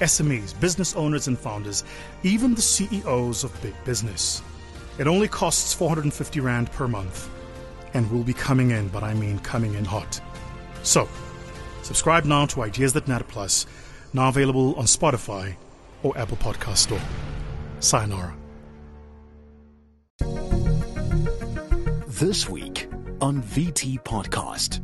SMEs, business owners and founders, even the CEOs of big business. It only costs 450 Rand per month and will be coming in, but I mean coming in hot. So, subscribe now to Ideas That Matter Plus, now available on Spotify or Apple Podcast Store. Sayonara. This week on VT Podcast.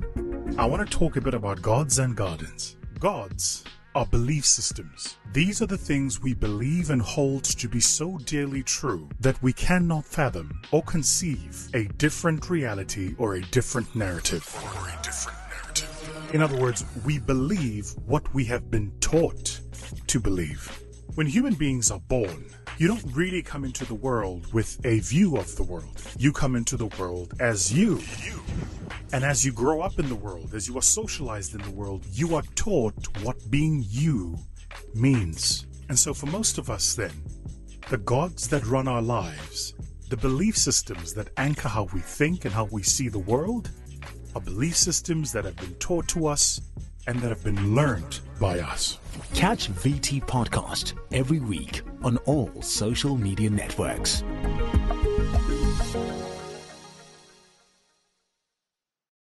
I want to talk a bit about gods and gardens. Gods are belief systems. These are the things we believe and hold to be so dearly true that we cannot fathom or conceive a different reality or a different narrative. In other words, we believe what we have been taught to believe. When human beings are born, you don't really come into the world with a view of the world. You come into the world as you. And as you grow up in the world, as you are socialized in the world, you are taught what being you means. And so for most of us then, the gods that run our lives, the belief systems that anchor how we think and how we see the world, are belief systems that have been taught to us and that have been learned by us. Catch VT Podcast every week on all social media networks.